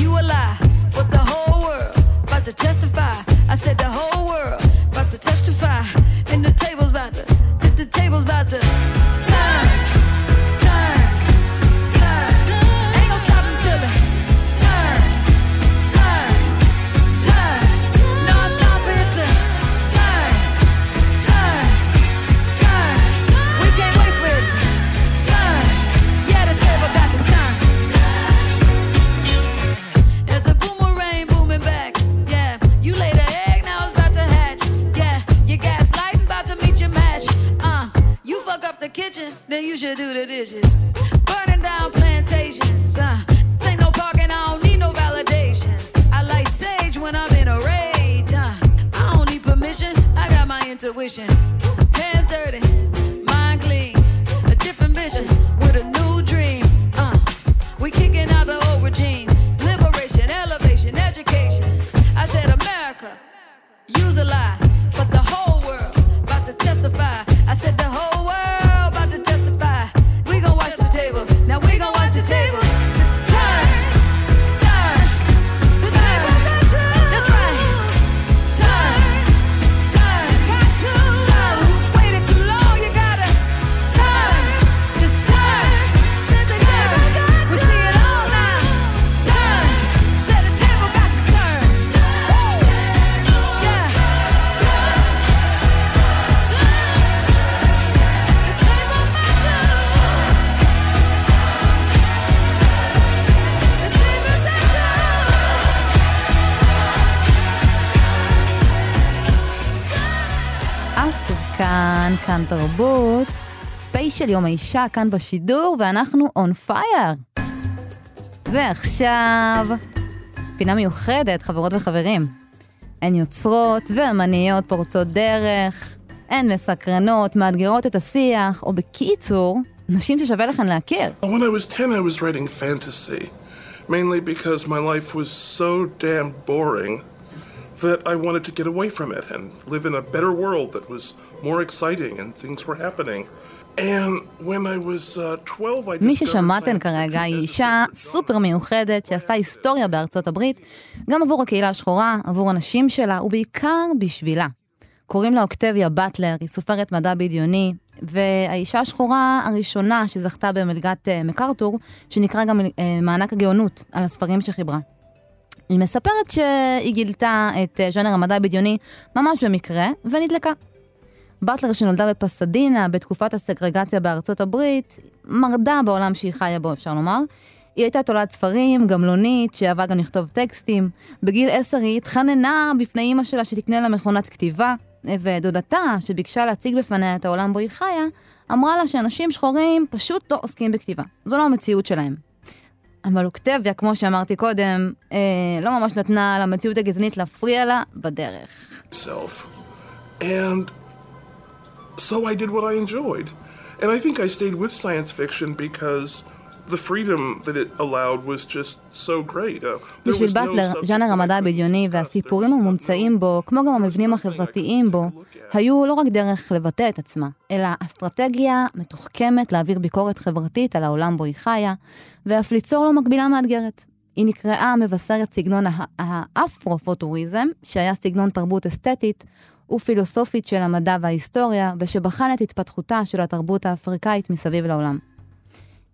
you a lie. But the whole world about to testify. I said the whole world about to testify. And the table's about to, the table's about to turn. Kitchen, then you should do the dishes. Burning down plantations, ain't no parking, I don't need no validation. I like sage when I'm in a rage, I don't need permission, I got my intuition. Hands dirty, mind clean, a different vision with a new dream. We kicking out the old regime, liberation, elevation, education. I said America, use a lie, but the whole world about to testify. I said the whole world. כאן תרבות, ספייס של יום האישה כאן בשידור, ואנחנו on fire. ועכשיו, פינה מיוחדת, חברות וחברים. הן יוצרות ואמניות פורצות דרך, הן מסקרנות, מאתגרות את השיח, או בקיצור, נשים ששווה לכן להכיר. When I was 10, I was writing fantasy, mainly because my life was so damn boring. that I wanted to get away from it and live in a better world that was more exciting and things were happening. And when I was 12 I discovered מי ששמעתן כרגע היא אישה סופר מיוחדת שעשתה היסטוריה בארצות הברית, גם עבור הקהילה השחורה, עבור הנשים שלה ובעיקר בשבילה. קוראים לה אוקטביה בטלר, היא סופרת מדע בדיוני, והאישה השחורה הראשונה שזכתה במלגת מקרטור, שנקרא גם מענק הגאונות על הספרים שחיברה. היא מספרת שהיא גילתה את ז'אנר המדע בדיוני ממש במקרה, ונדלקה. בטלר שנולדה בפסדינה בתקופת הסגרגציה בארצות הברית, מרדה בעולם שהיא חיה בו, אפשר לומר. היא הייתה תולעת ספרים, גמלונית, שאהבה גם לכתוב טקסטים. בגיל 10 היא התחננה בפני אימא שלה שתקנה לה מכונת כתיבה, ודודתה שביקשה להציג בפניה את העולם בו היא חיה, אמרה לה שאנשים שחורים פשוט לא עוסקים בכתיבה. זו לא המציאות שלהם. אבל אוקטביה, כמו שאמרתי קודם, לא ממש נתנה למציאות הגזענית להפריע לה בדרך. So I did what I enjoyed. And I think I stayed with science fiction because the freedom that it allowed was just so great. בשביל בטלר, ז'אנר המדע הבדיוני והסיפורים המומצאים בו, כמו גם המבנים החברתיים בו, היו לא רק דרך לבטא את עצמה, אלא אסטרטגיה מתוחכמת להעביר ביקורת חברתית על העולם בו היא חיה, ואף ליצור לו מקבילה מאתגרת. היא נקראה מבשרת סגנון האפרו-פוטוריזם, שהיה סגנון תרבות אסתטית, ופילוסופית של המדע וההיסטוריה, ושבחן את התפתחותה של התרבות האפריקאית מסביב לעולם.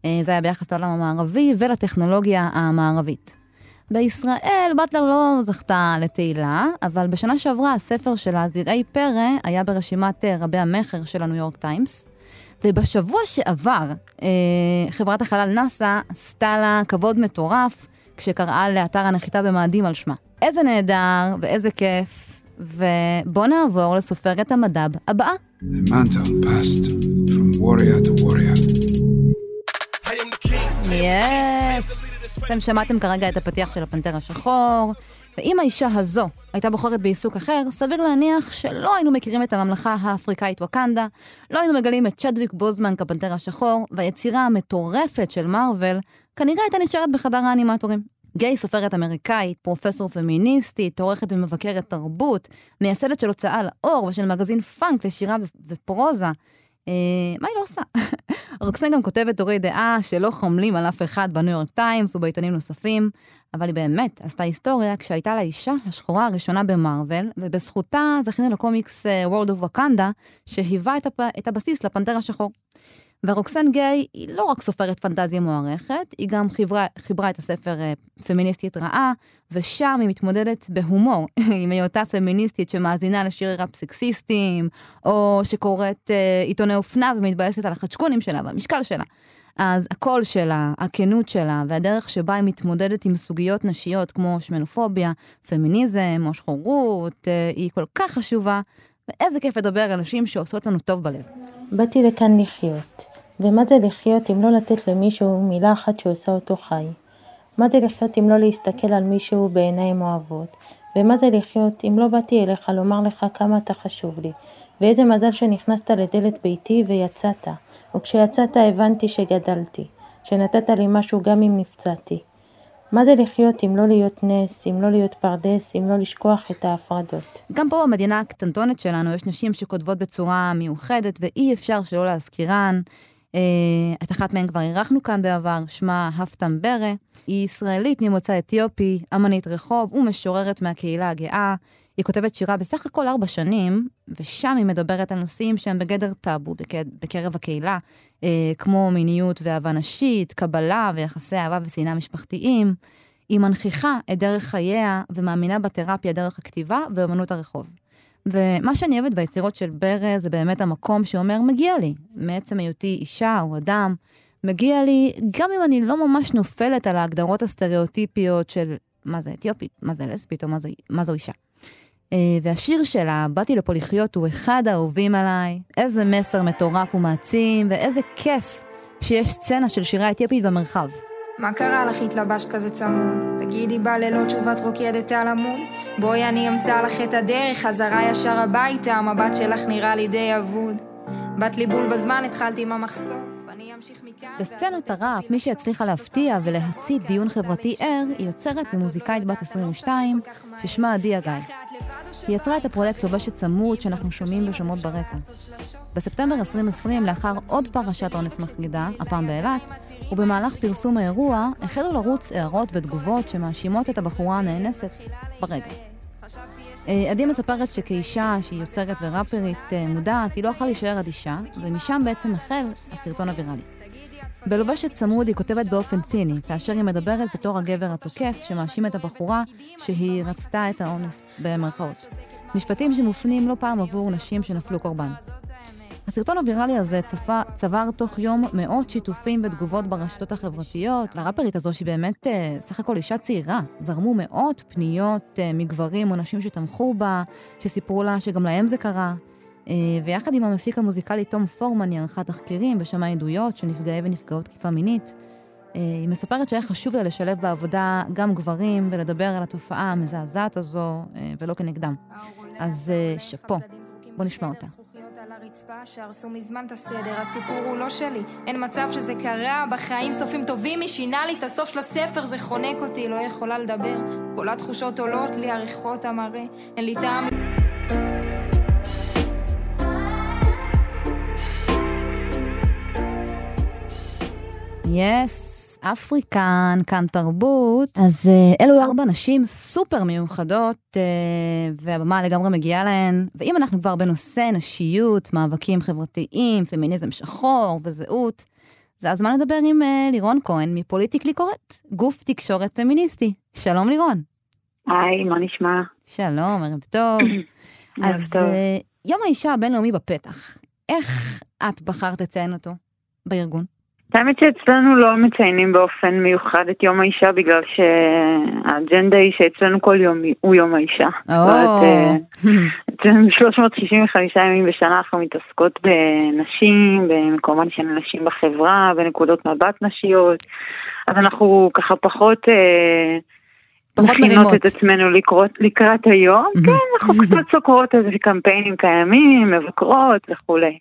זה היה ביחס לעולם המערבי ולטכנולוגיה המערבית. בישראל בטלר לא זכתה לתהילה, אבל בשנה שעברה הספר שלה, זרעי פרא, היה ברשימת רבי המחר של הניו יורק טיימס, ובשבוע שעבר חברת החלל נאסא עשתה לה כבוד מטורף, כשקראה לאתר הנחיתה במאדים על שמה. איזה נהדר ואיזה כיף. ובוא נעבור לסופרת המדע הבאה. The mantle passed from warrior to warrior. Yes. אתם שמעתם כרגע את הפתיח של הפנתר השחור, ואם האישה הזו הייתה בוחרת בעיסוק אחר, סביר להניח שלא היינו מכירים את הממלכה האפריקאית ווקנדה, לא היינו מגלים את צ'דוויק בוזמן כפנתר השחור, והיצירה המטורפת של מארוול כנראה הייתה נשארת בחדר האנימטורים. גיי, סופרת אמריקאית, פרופסור פמיניסטית, עורכת ומבקרת תרבות, מייסדת של הוצאה לאור ושל מגזין פאנק לשירה ופרוזה. מה היא לא עושה? רוקסן גם כותבת אורי דעה שלא חומלים על אף אחד בניו יורק טיימס ובעיתונים נוספים, אבל היא באמת עשתה היסטוריה כשהייתה לאישה השחורה הראשונה במרוול, ובזכותה זכינו לקומיקס World of Wakanda, שהיווה את הבסיס לפנתר השחור. ורוקסן גיי היא לא רק סופרת פנטזיה מוערכת, היא גם חיברה את הספר פמיניסטית רעה, ושם היא מתמודדת בהומור, עם היותה פמיניסטית שמאזינה לשירי ראפ סקסיסטים, או שקוראת עיתוני אופנה ומתבאסת על החדשקונים שלה והמשקל שלה. אז הקול שלה, הכנות שלה, והדרך שבה היא מתמודדת עם סוגיות נשיות כמו שמנופוביה, פמיניזם או שחורות, היא כל כך חשובה, ואיזה כיף לדבר על אנשים שעושות לנו טוב בלב. באתי לכאן לחיות, ומה זה לחיות אם לא לתת למישהו מילה אחת שעושה אותו חי? מה זה לחיות אם לא להסתכל על מישהו בעיניים אוהבות? ומה זה לחיות אם לא באתי אליך לומר לך כמה אתה חשוב לי? ואיזה מזל שנכנסת לדלת ביתי ויצאת, וכשיצאת הבנתי שגדלתי, שנתת לי משהו גם אם נפצעתי. מה זה לחיות אם לא להיות נס, אם לא להיות פרדס, אם לא לשכוח את ההפרדות? גם פה במדינה הקטנטונת שלנו יש נשים שכותבות בצורה מיוחדת, ואי אפשר שלא להזכירן. את אחת מהן כבר ערכנו כאן בעבר, שמה הפטם ברה. היא ישראלית ממוצא אתיופי, אמנית רחוב ומשוררת מהקהילה הגאה. היא כותבת שירה בסך הכל 4 שנים, ושם היא מדברת על נושאים שהם בגדר טאבו בקרב הקהילה, כמו מיניות ואהבה נשית, קבלה ויחסי אהבה ושנאה משפחתיים. היא מנכיחה את דרך חייה ומאמינה בתרפיה דרך הכתיבה ואמנות הרחוב. ומה שאני אוהבת ביצירות של ברז זה באמת המקום שאומר מגיע לי, מעצם היותי אישה או אדם, מגיע לי גם אם אני לא ממש נופלת על ההגדרות הסטריאוטיפיות של מה זה אתיופית, מה זה לסבית או מה זו אישה. והשיר שלה, באתי לפה לחיות, הוא אחד האהובים עליי. איזה מסר מטורף ומעצים, ואיזה כיף שיש סצנה של שירה אתיופית במרחב. מה קרה לך התלבש כזה צמוד? תגידי בלילות שובת רוקדת על עמוד? בואי אני אמצא לך את הדרך, חזרה ישר הביתה, המבט שלך נראה לי די אבוד. בת לי בול בזמן, התחלתי עם המחסוף. בסצנת הראפ, מי שהצליחה להפתיע ולהצית דיון חברתי ער, היא יוצרת ומוזיקאית בת 22 ששמה אדיה גל. היא יצרה את הפרויקט לובשת צמוד שאנחנו שומעים בשומות ברקע. בספטמבר 2020, לאחר עוד פרשת אונס מחגידה, הפעם באילת, ובמהלך פרסום האירוע, החלו לרוץ הערות ותגובות שמאשימות את הבחורה הנאנסת ברגע הזה. עדי מספרת שכאישה שהיא יוצרת וראפרית מודעת, היא לא יכולה להישאר אדישה, ומשם בעצם החל הסרטון הוויראלי. בלובשת צמוד היא כותבת באופן ציני, כאשר היא מדברת בתור הגבר התוקף שמאשים את הבחורה שהיא רצתה את האונס במרכאות. משפטים שמופנים לא פעם עבור נשים שנפלו קורבן. הסרטון הוויראלי הזה צבר תוך יום מאות שיתופים ותגובות ברשתות החברתיות. לראפרית הזו שהיא באמת סך הכל אישה צעירה. זרמו מאות פניות מגברים או נשים שתמכו בה, שסיפרו לה שגם להם זה קרה. ויחד עם המפיק המוזיקלי תום פורמן היא ערכה תחקירים ושמעה עדויות של נפגעי ונפגעות תקיפה מינית. היא מספרת שהיה חשוב לה לשלב בעבודה גם גברים ולדבר על התופעה המזעזעת הזו ולא כנגדם. אז שפו, בוא נשמע אותה. הרצפה שהרסו מזמן את הסדר, הסיפור הוא לא שלי, אין מצב שזה קרה, בחיים סופים טובים, היא שינה לי את הסוף של הספר, זה חונק אותי, לא יכולה לדבר, כל התחושות עולות לי, הריחות, המראה, אין לי טעם. יס, אפריקן, כאן תרבות. אז אלו 4 נשים סופר מיוחדות, והבמה לגמרי מגיעה להן. ואם אנחנו כבר בנושא נשיות, מאבקים חברתיים, פמיניזם שחור וזהות, זה הזמן לדבר עם לירון כהן מפוליטיק לקוראת, גוף תקשורת פמיניסטי. שלום לירון. היי, מה נשמע? שלום, ערב טוב. אז יום האישה הבינלאומי בפתח. איך את בחרת לציין אותו בארגון? האמת שאצלנו לא מציינים באופן מיוחד את יום האישה, בגלל שהאג'נדה היא שאצלנו כל יום הוא יום האישה. אצלנו 365 ימים בשנה אנחנו מתעסקות בנשים, במקומן של נשים בחברה, בנקודות מבט נשיות, אז אנחנו ככה פחות מרימות את עצמנו לקראת היום, כן, אנחנו קצת סוקרות איזה קמפיינים קיימים, מבקרות וכולי.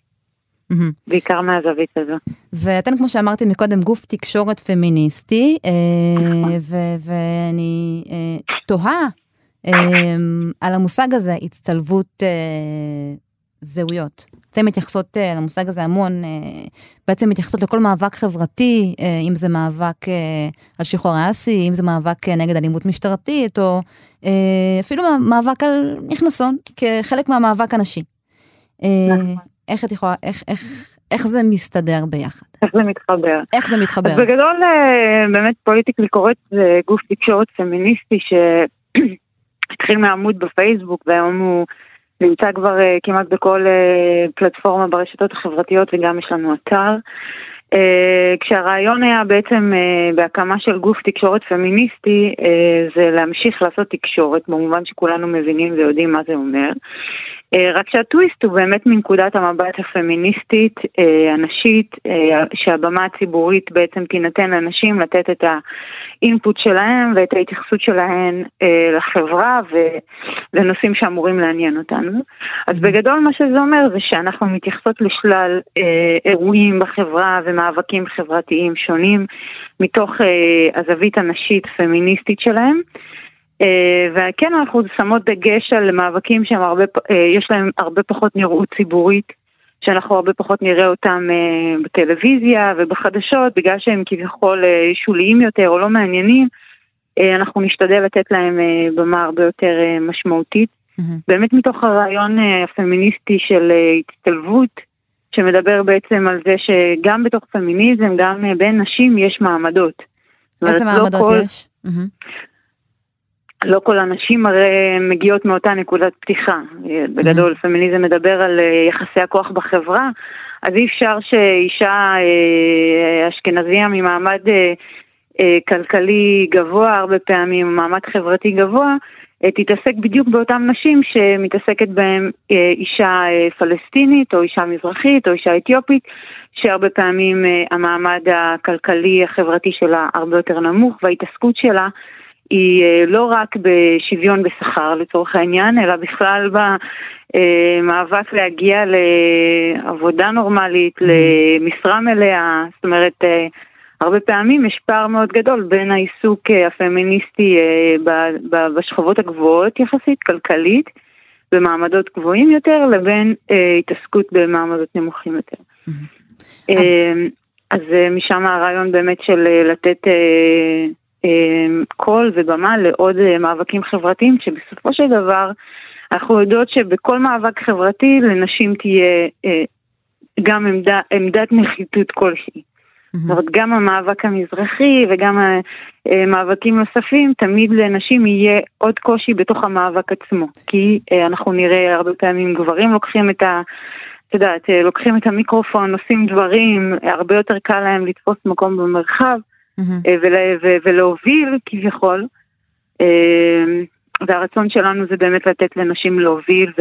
בעיקר מהזווית הזו. ואתן, כמו שאמרתי מקודם, גוף תקשורת פמיניסטי, ואני תוהה על המושג הזה, הצטלבות זהויות. אתן מתייחסות למושג הזה המון, בעצם מתייחסות לכל מאבק חברתי, אם זה מאבק על שחרור האסי, אם זה מאבק נגד אלימות משטרתית, או אפילו מאבק על נכנסון, כחלק מהמאבק הנשי. איך את יכולה, איך זה מסתדר ביחד? איך זה מתחבר? אז בגדול, באמת פוליטיק לקוראת זה גוף תקשורת פמיניסטי שהתחיל מעמוד בפייסבוק, והיום הוא נמצא כבר כמעט בכל פלטפורמה ברשתות החברתיות, וגם יש לנו אתר. כשהרעיון היה בעצם בהקמה של גוף תקשורת פמיניסטי, זה להמשיך לעשות תקשורת, במובן שכולנו מבינים ויודעים מה זה אומר. רק שהטוויסט הוא באמת מנקודת המבט הפמיניסטית, הנשית, שהבמה הציבורית בעצם תינתן לאנשים לתת את האינפוט שלהם ואת ההתייחסות שלהם לחברה ולנושאים שאמורים לעניין אותנו. אז בגדול מה שזה אומר זה שאנחנו מתייחסות לשלל אירועים בחברה ומאבקים חברתיים שונים מתוך הזווית הנשית פמיניסטית שלהם. וכן אנחנו שמות דגש על מאבקים שהם הרבה, יש להם הרבה פחות נראות ציבורית, שאנחנו הרבה פחות נראה אותם בטלוויזיה ובחדשות, בגלל שהם כביכול שוליים יותר או לא מעניינים, אנחנו נשתדל לתת להם במה הרבה יותר משמעותית. באמת מתוך הרעיון הפמיניסטי של הצטלבות, שמדבר בעצם על זה שגם בתוך פמיניזם, גם בין נשים יש מעמדות. איזה מעמדות יש? לא כל הנשים הרי מגיעות מאותה נקודת פתיחה. בגדול, פמיניזם מדבר על יחסי הכוח בחברה, אז אי אפשר שאישה אשכנזיה ממעמד כלכלי גבוה, הרבה פעמים מעמד חברתי גבוה, תתעסק בדיוק באותם נשים שמתעסקת בהם אישה פלסטינית, או אישה מזרחית, או אישה אתיופית, שהרבה פעמים המעמד הכלכלי החברתי שלה הרבה יותר נמוך, וההתעסקות שלה היא לא רק בשוויון בשכר לצורך העניין, אלא בכלל במאבק להגיע לעבודה נורמלית, למשרה מלאה. זאת אומרת, הרבה פעמים יש פער מאוד גדול בין העיסוק הפמיניסטי בשכבות הגבוהות יחסית, כלכלית, במעמדות גבוהים יותר, לבין התעסקות במעמדות נמוכים יותר. אז משם הרעיון באמת של לתת קול ובמה לעוד מאבקים חברתיים, שבסופו של דבר אנחנו יודעות שבכל מאבק חברתי לנשים תהיה גם עמדת נחיתות כלשהי. זאת אומרת, גם המאבק המזרחי וגם מאבקים נוספים, תמיד לנשים יהיה עוד קושי בתוך המאבק עצמו, כי אנחנו נראה הרבה פעמים גברים לוקחים את ה... לוקחים את המיקרופון, עושים דברים, הרבה יותר קל להם לתפוס מקום במרחב, ולהוביל כביכול. והרצון שלנו זה באמת לתת לנשים להוביל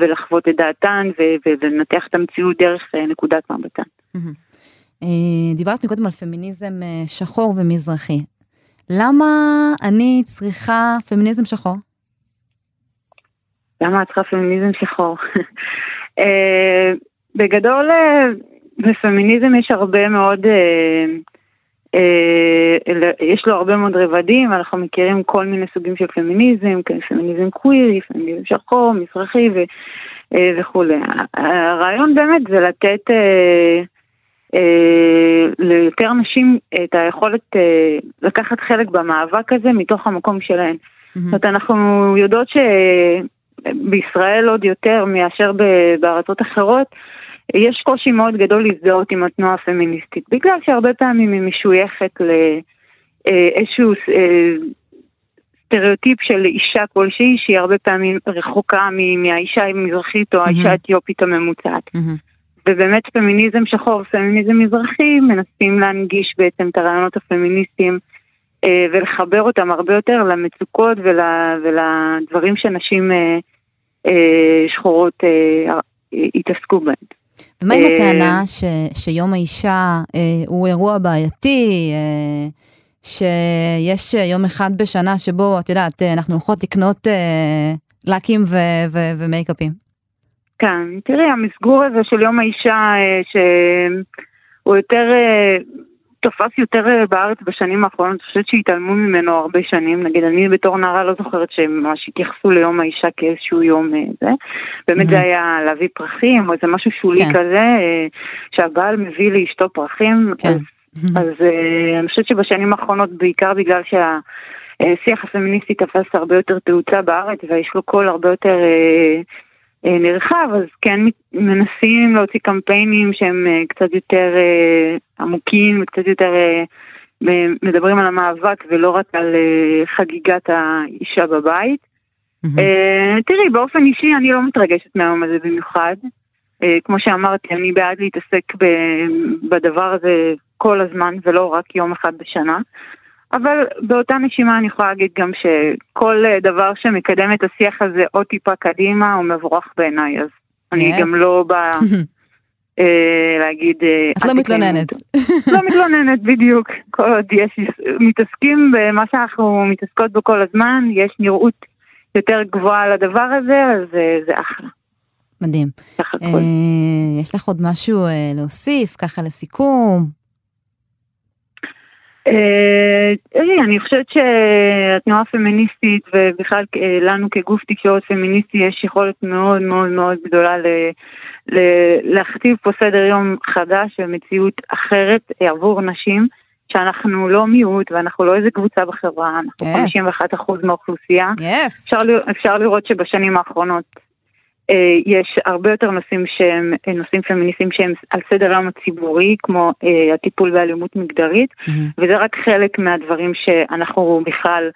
ולחוות את דעתן, ולנתח את המציאות דרך נקודת מבטן. דיברת מקודם על פמיניזם שחור ומזרחי. למה אני צריכה פמיניזם שחור? למה את צריכה פמיניזם שחור? בגדול, בפמיניזם יש הרבה מאוד, יש לו הרבה מאוד רבדים, אנחנו מכירים כל מיני סוגים של פמיניזם, פמיניזם קווירי, פמיניזם שחור, מזרחי וכו'. הרעיון באמת זה לתת ליותר נשים את היכולת לקחת חלק במאבק הזה מתוך המקום שלהן. זאת אומרת, אנחנו יודעות ש... בישראל עוד יותר מאשר בארצות אחרות, יש קושי מאוד גדול להזדהות עם התנועה הפמיניסטית, בגלל שהרבה פעמים היא משויכת לאיזשהו סטריאוטיפ של אישה כלשהי, שהיא הרבה פעמים רחוקה מהאישה המזרחית או האישה האתיופית הממוצעת. ובאמת פמיניזם שחור, פמיניזם מזרחי, מנסים להנגיש בעצם את הרעיונות הפמיניסטיים, ולחבר אותם הרבה יותר למצוקות ולדברים שנשים שחורות התעסקו בהם. ומה עם הטענה שיום האישה הוא אירוע בעייתי, שיש יום אחד בשנה שבו, את יודעת, אנחנו הולכות לקנות לקים ומייקאפים? כן, תראי, המסגור הזה של יום האישה שהוא יותר... תופס יותר בארץ בשנים האחרונות, אני חושבת שהתעלמו ממנו הרבה שנים, נגיד אני בתור נערה לא זוכרת שממש התייחסו ליום האישה כאיזשהו יום זה, באמת זה היה להביא פרחים, או זה משהו שולי כזה, שהבעל מביא לאשתו פרחים, אז אני חושבת שבשנים האחרונות בעיקר בגלל שהשיח הפמיניסטי תפס הרבה יותר תאוצה בארץ, ויש לו קול הרבה יותר נרחב, אז כן מנסים להוציא קמפיינים שהם קצת יותר עמוקים וקצת יותר מדברים על המאבק ולא רק על חגיגת האישה בבית. תראי, באופן אישי אני לא מתרגשת מהיום הזה במיוחד. כמו שאמרתי, אני בעד להתעסק בדבר הזה כל הזמן ולא רק יום אחד בשנה. אבל באותה נשימה אני יכולה להגיד גם שכל דבר שמקדם את השיח הזה או טיפה קדימה הוא מבורך בעיניי, אז אני גם לא באה להגיד... את לא מתלוננת. לא מתלוננת, בדיוק. כל עוד מתעסקים במה שאנחנו מתעסקות בו כל הזמן, יש נראות יותר גבוהה לדבר הזה, אז זה אחלה. מדהים. יש לך עוד משהו להוסיף, ככה לסיכום? אני חושבת שהתנועה הפמיניסטית ובכלל לנו כגוף תקשורת פמיניסטי יש יכולת מאוד מאוד מאוד גדולה להכתיב פה סדר יום חדש ומציאות אחרת עבור נשים, שאנחנו לא מיעוט ואנחנו לא איזה קבוצה בחברה, אנחנו 51% מהאוכלוסייה. אפשר לראות שבשנים האחרונות יש הרבה יותר נושאים פמיניסטיים שהם על סדר היום הציבורי, כמו הטיפול באלימות מגדרית, וזה רק חלק מהדברים שאנחנו בכלל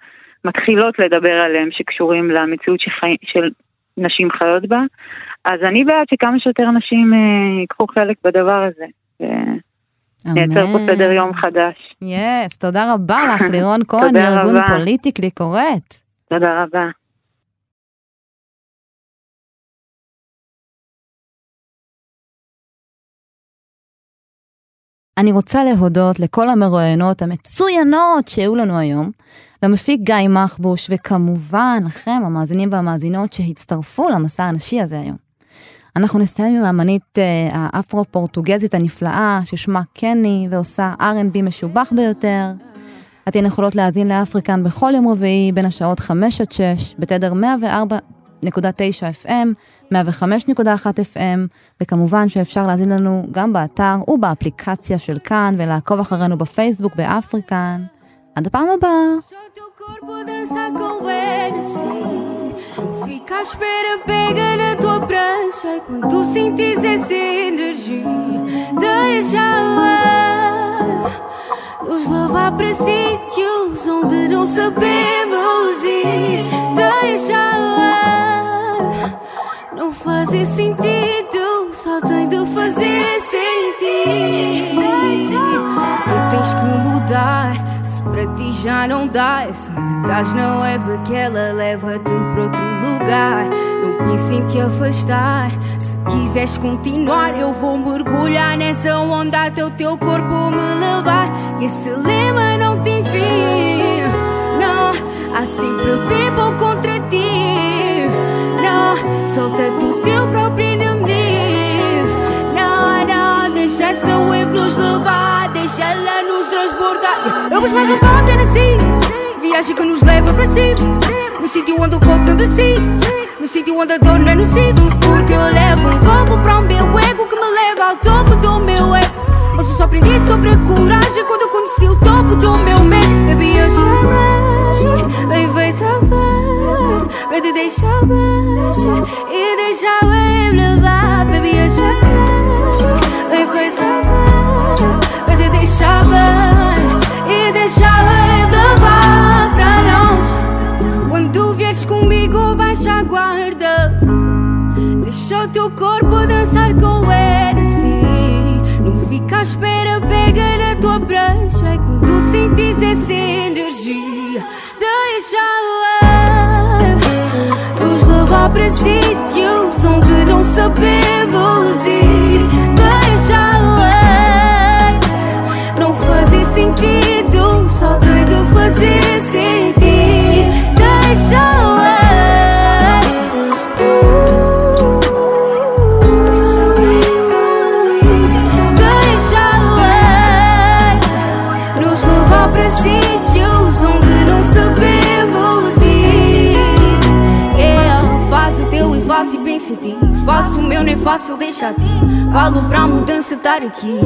מתחילות לדבר עליהם, שקשורים למציאות של נשים חיות בה. אז אני בעד שכמה שיותר נשים יקחו חלק בדבר הזה. נעצר פה סדר יום חדש. תודה רבה לך, לירון כהן, מארגון פוליטיק לקוראת. תודה רבה. אני רוצה להודות לכל המרואיינות המצוינות שהיו לנו היום. למפיק גיא מחבוש, וכמובן לכם, המאזינים והמאזינות שהצטרפו למסע הנשי הזה היום. אנחנו נסיים עם האמנית האפרו-פורטוגזית הנפלאה, ששמה קני, ועושה R&B משובח ביותר. אתן יכולות להאזין לאפריקן בכל יום רביעי, בין השעות 5 עד 6, בתדר 104.9 FM, 105.1 FM, וכמובן שאפשר להאזין לנו גם באתר ובאפליקציה של כאן, ולעקוב אחרינו בפייסבוק באפריקן. עד הפעם הבאה. Não fica à espera, pega na tua prancha. E quando sentires essa energia, deixa-a nos levar para sítios onde não sabemos ir. Deixa-a não fazer sentido, só tem de fazer sentir. Não tens que mudar para ti já não dá, eu só estás na leva que ela leva-te para outro lugar. Não pense em te afastar, se quiseres continuar eu vou mergulhar nessa onda até o teu corpo me levar. E esse lema não tem fim, não, há sempre people contra ti, não, solta-te o teu próprio inimigo, não, não, deixa essa wave nos levar, deixa-la nos transbordar. Eu busco mais um copo de nasci, viagem que nos leva para si, no sítio onde o corpo não decide, no sítio onde a dor não é nociva. Porque eu levo um copo para o meu ego que me leva ao topo do meu ego. Mas eu só aprendi sobre a coragem quando eu conheci o topo do meu medo. Baby, eu chamei, baby, vem salvar, baby, deixa beijar e deixa eu levar. Baby, eu chamei, baby, vem salvar, de deixar bem e deixar levar para nós. Quando tu vieres comigo baixa a guarda, deixa o teu corpo dançar com ele assim. Não fica à espera, pega na tua prancha e quando sentires essa energia, deixa nos levar para sítios onde não sabemos ir. Deixa fazer sentido, só doido fazer sentir. Deixa-la. Deixa-la nos levar para sítios onde não sabemos ir. Yeah, faz o teu e faço e penso em ti. Faço o meu, nem fácil deixar ti. Falo para a mudança estar aqui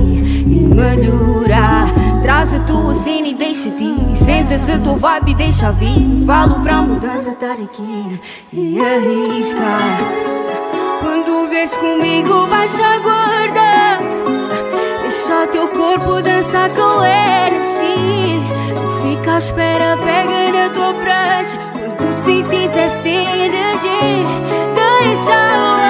e melhorar. Traz a tua cena e deixa-te. Senta-se a tua vibe e deixa vir. Falo para a mudança estar aqui e arriscar. Quando vês comigo baixa a guarda, deixa o teu corpo dançar com ele assim. Não fica à espera, pega na tua prancha. Quando tu sentes essa energia, deixa-la.